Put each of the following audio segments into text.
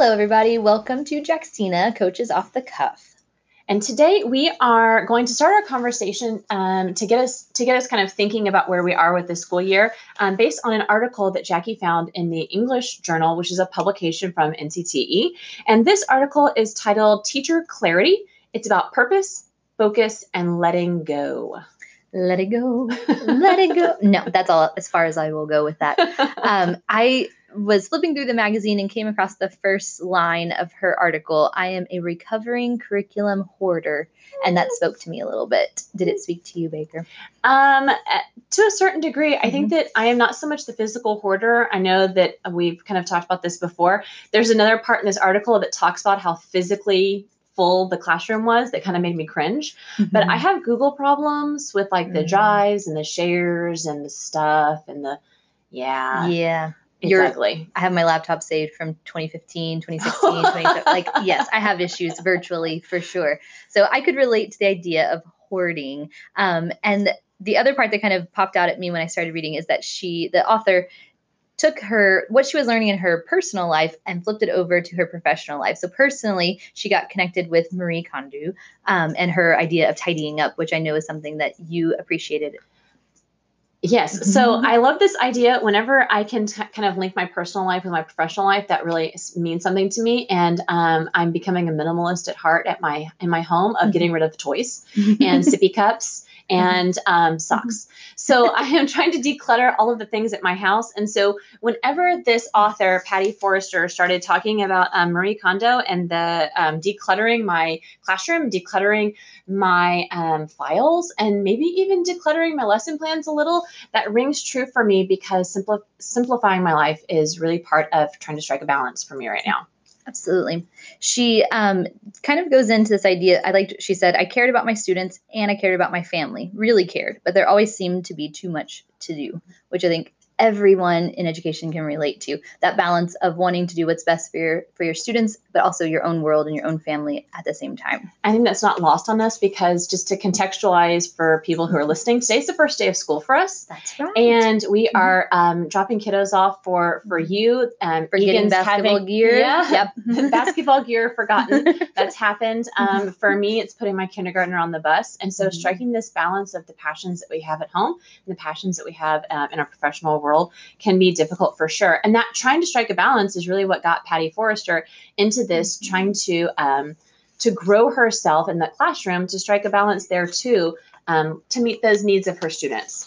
Hello, everybody. Welcome to Jacksina Coaches Off the Cuff. And today we are going to start our conversation to get us kind of thinking about where we are with this school year based on an article that Jackie found in the English Journal, which is a publication from NCTE. And this article is titled Teacher Clarity. It's about purpose, focus, and letting go. Let it go. Let it go. No, that's all as far as I will go with that. I was flipping through the magazine and came across the first line of her article. I am a recovering curriculum hoarder. And that spoke to me a little bit. Did it speak to you, Baker? To a certain degree, I think that I am not so much the physical hoarder. I know that we've kind of talked about this before. There's another part in this article that talks about how physically full the classroom was that kind of made me cringe. But I have Google problems with like the drives and the shares and the stuff and the, yeah. Exactly. I have my laptop saved from 2015, 2016, 2017. Like, yes, I have issues virtually for sure. So I could relate to the idea of hoarding. And the other part that kind of popped out at me when I started reading is that the author took her, what she was learning in her personal life and flipped it over to her professional life. So personally, she got connected with Marie Kondo and her idea of tidying up, which I know is something that you appreciated. Yes. So I love this idea. Whenever I can kind of link my personal life with my professional life, that really means something to me. And I'm becoming a minimalist at heart in my home of getting rid of toys and sippy cups and socks. So I am trying to declutter all of the things at my house. And so whenever this author, Patty Forrester, started talking about Marie Kondo and the decluttering my classroom, decluttering my files, and maybe even decluttering my lesson plans a little, that rings true for me because simplifying my life is really part of trying to strike a balance for me right now. Absolutely. She kind of goes into this idea. She said, I cared about my students and I cared about my family, really cared, but there always seemed to be too much to do, which I think everyone in education can relate to. That balance of wanting to do what's best for your students, but also your own world and your own family at the same time. I think that's not lost on us because just to contextualize for people who are listening, today's the first day of school for us. That's right. And we are dropping kiddos off for you. For getting basketball gear. Yeah, yep. Basketball gear forgotten. That's happened. For me, it's putting my kindergartner on the bus. And so striking this balance of the passions that we have at home and the passions that we have in our professional world can be difficult for sure. And that trying to strike a balance is really what got Patty Forrester into this, trying to grow herself in the classroom, to strike a balance there too, to meet those needs of her students.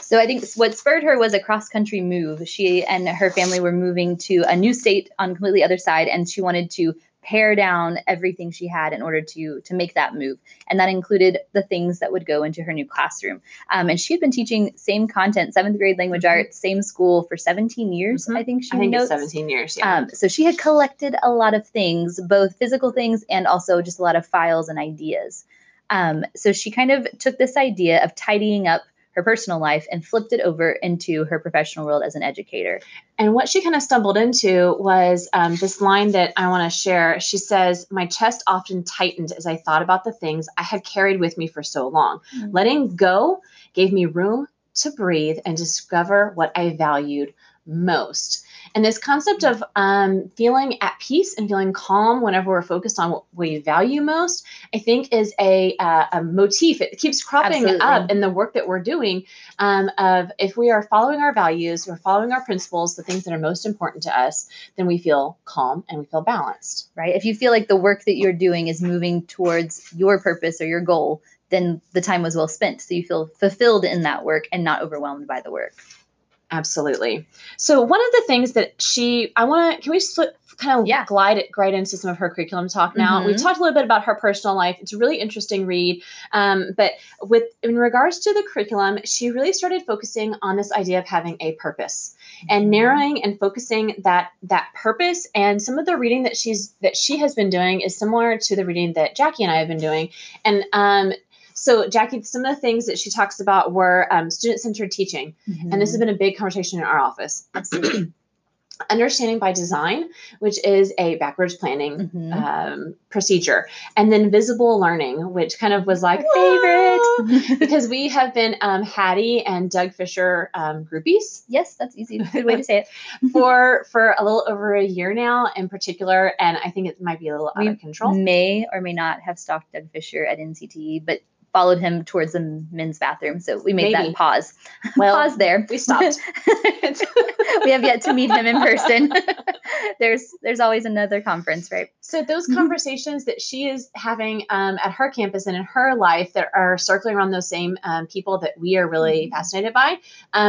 So I think what spurred her was a cross-country move. She and her family were moving to a new state on the completely other side, and she wanted to pare down everything she had in order to make that move. And that included the things that would go into her new classroom. And she had been teaching same content, 7th grade language arts, same school for 17 years, I think she notes. I think it's 17 years, yeah. So she had collected a lot of things, both physical things and also just a lot of files and ideas. So she kind of took this idea of tidying up her personal life and flipped it over into her professional world as an educator. And what she kind of stumbled into was this line that I want to share. She says, my chest often tightened as I thought about the things I had carried with me for so long. Letting go gave me room to breathe and discover what I valued most. And this concept of feeling at peace and feeling calm whenever we're focused on what we value most, I think is a motif. It keeps cropping up in the work that we're doing of if we are following our values, we're following our principles, the things that are most important to us, then we feel calm and we feel balanced. Right. If you feel like the work that you're doing is moving towards your purpose or your goal, then the time was well spent. So you feel fulfilled in that work and not overwhelmed by the work. Absolutely. So one of the things that glide right into some of her curriculum talk now? We've talked a little bit about her personal life. It's a really interesting read. But in regards to the curriculum, she really started focusing on this idea of having a purpose and narrowing and focusing that purpose. And some of the reading that she has been doing is similar to the reading that Jackie and I have been doing. And, so Jackie, some of the things that she talks about were student-centered teaching, and this has been a big conversation in our office. Absolutely. Understanding by Design, which is a backwards planning procedure, and then Visible Learning, which kind of was like favorite because we have been Hattie and Doug Fisher groupies. Yes, that's easy. Good way to say it. for a little over a year now in particular, and I think it might be a little out of control. May or may not have stalked Doug Fisher at NCTE, but followed him towards the men's bathroom. So we made that pause. Well, pause there. We stopped. We have yet to meet him in person. There's always another conference, right? So those conversations that she is having at her campus and in her life that are circling around those same people that we are really fascinated by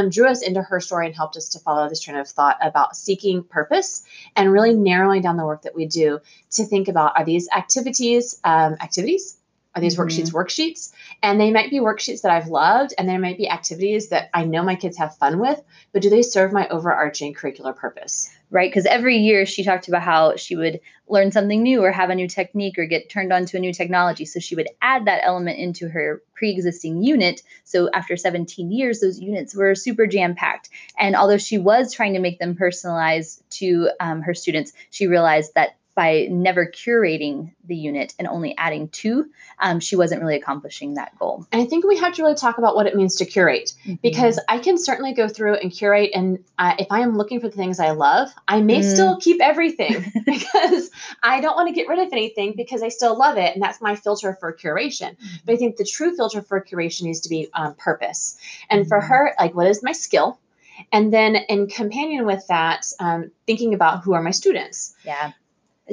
drew us into her story and helped us to follow this train of thought about seeking purpose and really narrowing down the work that we do to think about, are these activities? Are these worksheets? And they might be worksheets that I've loved, and there might be activities that I know my kids have fun with, but do they serve my overarching curricular purpose? Right, because every year she talked about how she would learn something new or have a new technique or get turned on to a new technology. So she would add that element into her pre-existing unit. So after 17 years, those units were super jam-packed. And although she was trying to make them personalized to her students, she realized that by never curating the unit and only adding two, she wasn't really accomplishing that goal. And I think we have to really talk about what it means to curate, because I can certainly go through and curate. And if I am looking for the things I love, I may still keep everything because I don't want to get rid of anything because I still love it. And that's my filter for curation. But I think the true filter for curation needs to be purpose. And for her, like, what is my skill? And then in companion with that, thinking about who are my students. Yeah.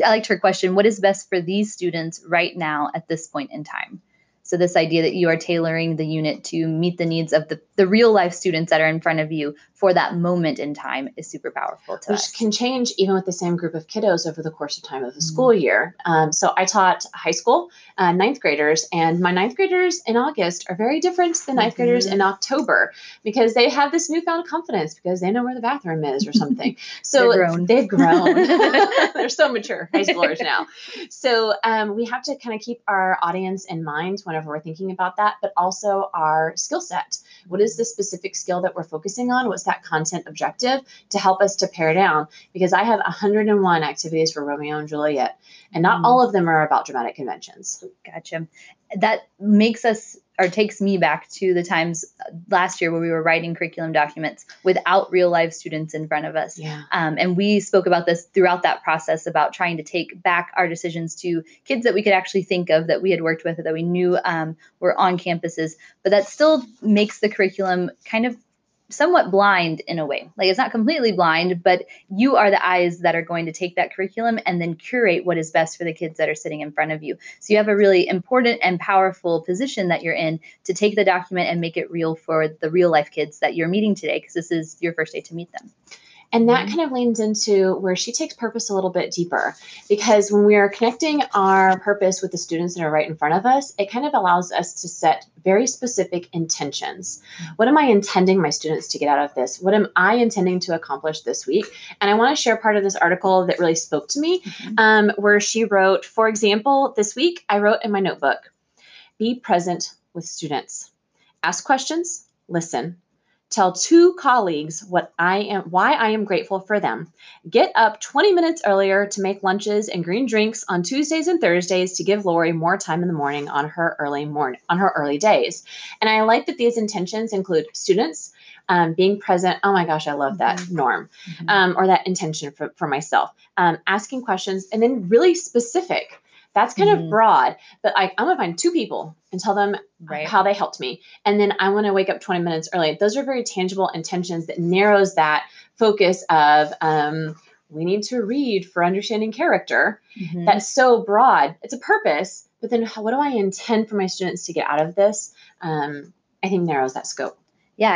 I liked her question, what is best for these students right now at this point in time? So this idea that you are tailoring the unit to meet the needs of the real life students that are in front of you for that moment in time is super powerful to us. Which can change even with the same group of kiddos over the course of time of the school year. So I taught high school, ninth graders, and my ninth graders in August are very different than ninth graders in October because they have this newfound confidence because they know where the bathroom is or something. So they've grown. They're so mature high schoolers now. So we have to kind of keep our audience in mind whenever we're thinking about that, but also our skill set. What is the specific skill that we're focusing on? What's that content objective to help us to pare down? Because I have 101 activities for Romeo and Juliet, and not all of them are about dramatic conventions. Gotcha. That makes us, or takes me back to the times last year where we were writing curriculum documents without real life students in front of us. Yeah. And we spoke about this throughout that process about trying to take back our decisions to kids that we could actually think of, that we had worked with, or that we knew were on campuses. But that still makes the curriculum kind of somewhat blind in a way. Like, it's not completely blind, but you are the eyes that are going to take that curriculum and then curate what is best for the kids that are sitting in front of you. So you have a really important and powerful position that you're in to take the document and make it real for the real life kids that you're meeting today, because this is your first day to meet them. And that kind of leans into where she takes purpose a little bit deeper, because when we are connecting our purpose with the students that are right in front of us, it kind of allows us to set very specific intentions. What am I intending my students to get out of this? What am I intending to accomplish this week? And I want to share part of this article that really spoke to me, where she wrote, for example, this week I wrote in my notebook, be present with students, ask questions, listen. Tell two colleagues why I am grateful for them. Get up 20 minutes earlier to make lunches and green drinks on Tuesdays and Thursdays to give Lori more time in the morning on her early days. And I like that these intentions include students, being present. Oh my gosh, I love that norm, or that intention for myself. Asking questions, and then really specific. That's kind of broad, but I'm going to find two people and tell them how they helped me. And then I want to wake up 20 minutes early. Those are very tangible intentions that narrows that focus of we need to read for understanding character. That's so broad. It's a purpose, but then what do I intend for my students to get out of this? I think narrows that scope. Yeah,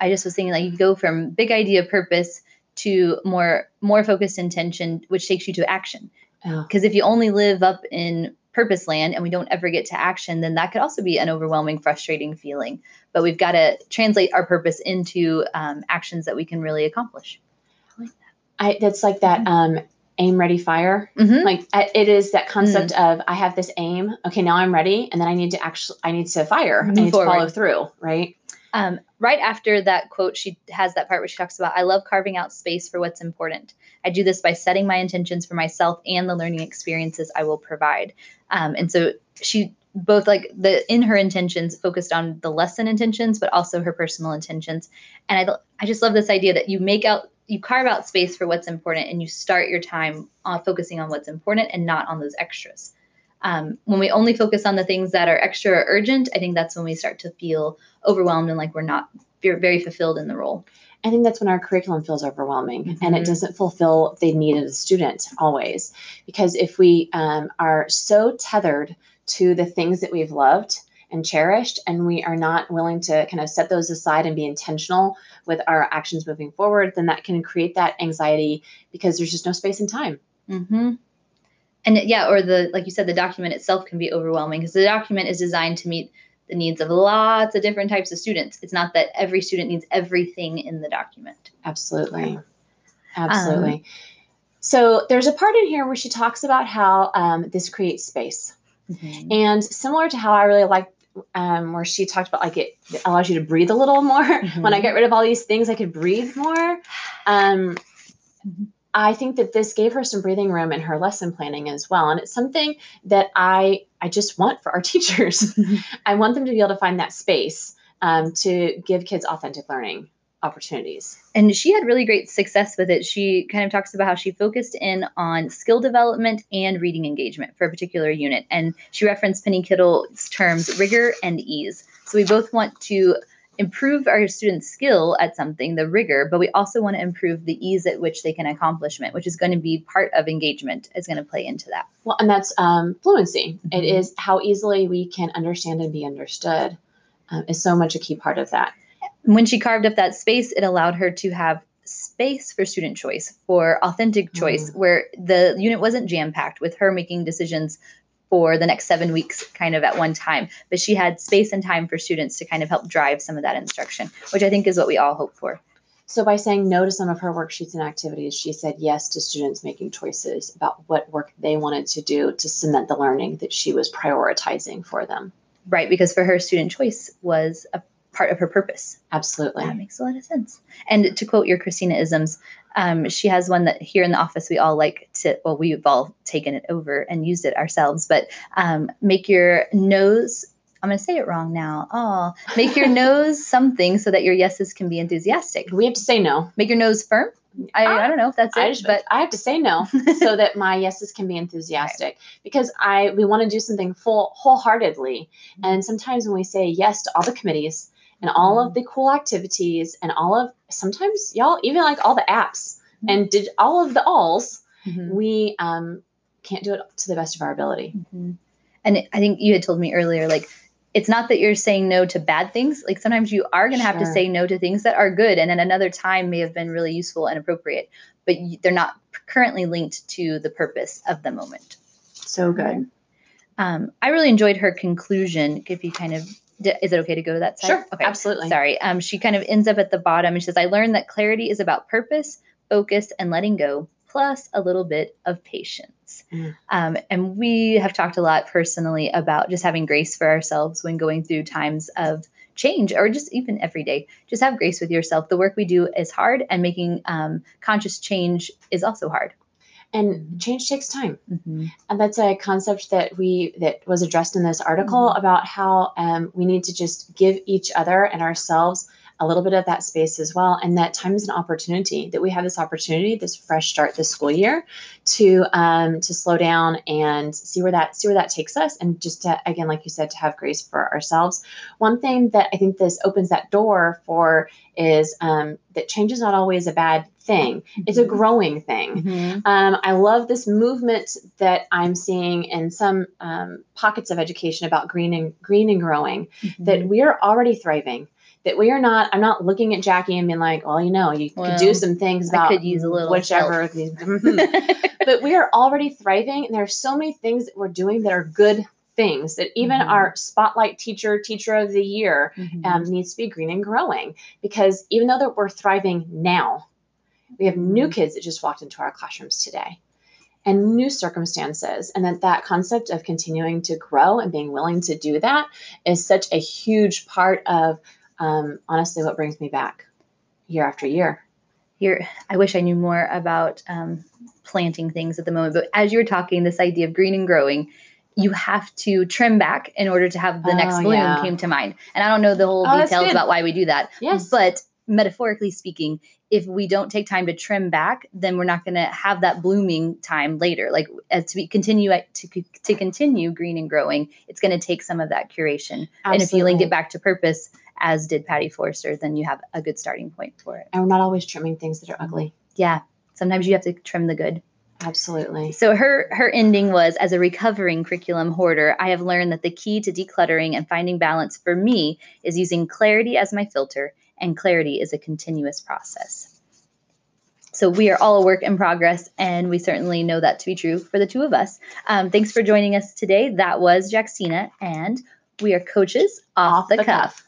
I just was thinking, like, you go from big idea purpose to more focused intention, which takes you to action. Because if you only live up in purpose land and we don't ever get to action, then that could also be an overwhelming, frustrating feeling. But we've got to translate our purpose into actions that we can really accomplish. I like that. That's like that aim, ready, fire. Like, it is that concept of I have this aim. Okay, now I'm ready. And then I need to fire. I need to follow through, right? Right after that quote, she has that part where she talks about, I love carving out space for what's important. I do this by setting my intentions for myself and the learning experiences I will provide. And so she both like in her intentions focused on the lesson intentions, but also her personal intentions. And I just love this idea that you carve out space for what's important and you start your time on focusing on what's important and not on those extras. When we only focus on the things that are extra or urgent, I think that's when we start to feel overwhelmed and like we're not very fulfilled in the role. I think that's when our curriculum feels overwhelming mm-hmm. and it doesn't fulfill what they need as a student always. Because if we are so tethered to the things that we've loved and cherished, and we are not willing to kind of set those aside and be intentional with our actions moving forward, then that can create that anxiety because there's just no space and time. Mm-hmm. And yeah, or like you said, the document itself can be overwhelming because the document is designed to meet the needs of lots of different types of students. It's not that every student needs everything in the document. Absolutely. Absolutely. So there's a part in here where she talks about how this creates space. Mm-hmm. And similar to how I really liked where she talked about like it allows you to breathe a little more. Mm-hmm. When I get rid of all these things, I could breathe more. Mm-hmm. I think that this gave her some breathing room in her lesson planning as well. And it's something that I just want for our teachers. I want them to be able to find that space to give kids authentic learning opportunities. And she had really great success with it. She kind of talks about how she focused in on skill development and reading engagement for a particular unit. And she referenced Penny Kittle's terms, rigor and ease. So we both want to improve our students' skill at something, the rigor, but we also want to improve the ease at which they can accomplish it, which is going to be part of engagement, is going to play into that. Well, and that's fluency. Mm-hmm. It is how easily we can understand and be understood is so much a key part of that. When she carved up that space, it allowed her to have space for student choice, for authentic choice, where the unit wasn't jam-packed with her making decisions for the next 7 weeks kind of at one time. But she had space and time for students to kind of help drive some of that instruction, which I think is what we all hope for. So by saying no to some of her worksheets and activities, she said yes to students making choices about what work they wanted to do to cement the learning that she was prioritizing for them. Right, because for her, student choice was a part of her purpose. Absolutely. That makes a lot of sense. And to quote your Christina-isms, she has one that here in the office we all like to, well, we've all taken it over and used it ourselves, but make your nose, I'm going to say it wrong now. Oh, make your nose something so that your yeses can be enthusiastic. We have to say no. Make your nose firm. I don't know if that's it, but I have to say no so that my yeses can be enthusiastic right. Because we want to do something wholeheartedly. Mm-hmm. And sometimes when we say yes to all the committees, and all of the cool activities and sometimes y'all, even like all the apps and did all of the alls, we can't do it to the best of our ability. Mm-hmm. And I think you had told me earlier, like, it's not that you're saying no to bad things. Like sometimes you are going to have to say no to things that are good. And at another time may have been really useful and appropriate, but they're not currently linked to the purpose of the moment. So good. I really enjoyed her conclusion. If you kind of, is it okay to go to that side? Sure, okay. Absolutely. Sorry. She kind of ends up at the bottom and she says, I learned that clarity is about purpose, focus, and letting go, plus a little bit of patience. And we have talked a lot personally about just having grace for ourselves when going through times of change or just even every day. Just have grace with yourself. The work we do is hard and making conscious change is also hard. And change takes time. Mm-hmm. And that's a concept that was addressed in this article about how we need to just give each other and ourselves a little bit of that space as well. And that time is an opportunity, that we have this opportunity, this fresh start this school year to slow down and see where that takes us. And just to, again, like you said, to have grace for ourselves. One thing that I think this opens that door for is that change is not always a bad thing. It's a growing thing. Mm-hmm. I love this movement that I'm seeing in some pockets of education about green and growing, that we're already thriving. That we are not, I'm not looking at Jackie and being like, well, you could do some things about I could use a little whichever. But we are already thriving. And there are so many things that we're doing that are good things that even our spotlight teacher of the year needs to be green and growing, because even though that we're thriving now, we have new kids that just walked into our classrooms today and new circumstances. And that concept of continuing to grow and being willing to do that is such a huge part of honestly what brings me back year after year. I wish I knew more about planting things at the moment. But as you were talking, this idea of green and growing, you have to trim back in order to have the next bloom came to mind. And I don't know the whole details about why we do that. Yes. But metaphorically speaking, if we don't take time to trim back, then we're not going to have that blooming time later. Like to continue green and growing, it's going to take some of that curation. Absolutely. And if you link it back to purpose, as did Patty Forrester, then you have a good starting point for it. And we're not always trimming things that are ugly. Yeah. Sometimes you have to trim the good. Absolutely. So her ending was, as a recovering curriculum hoarder, I have learned that the key to decluttering and finding balance for me is using clarity as my filter, and clarity is a continuous process. So we are all a work in progress, and we certainly know that to be true for the two of us. Thanks for joining us today. That was Jacksina, and we are Coaches Off the Cuff.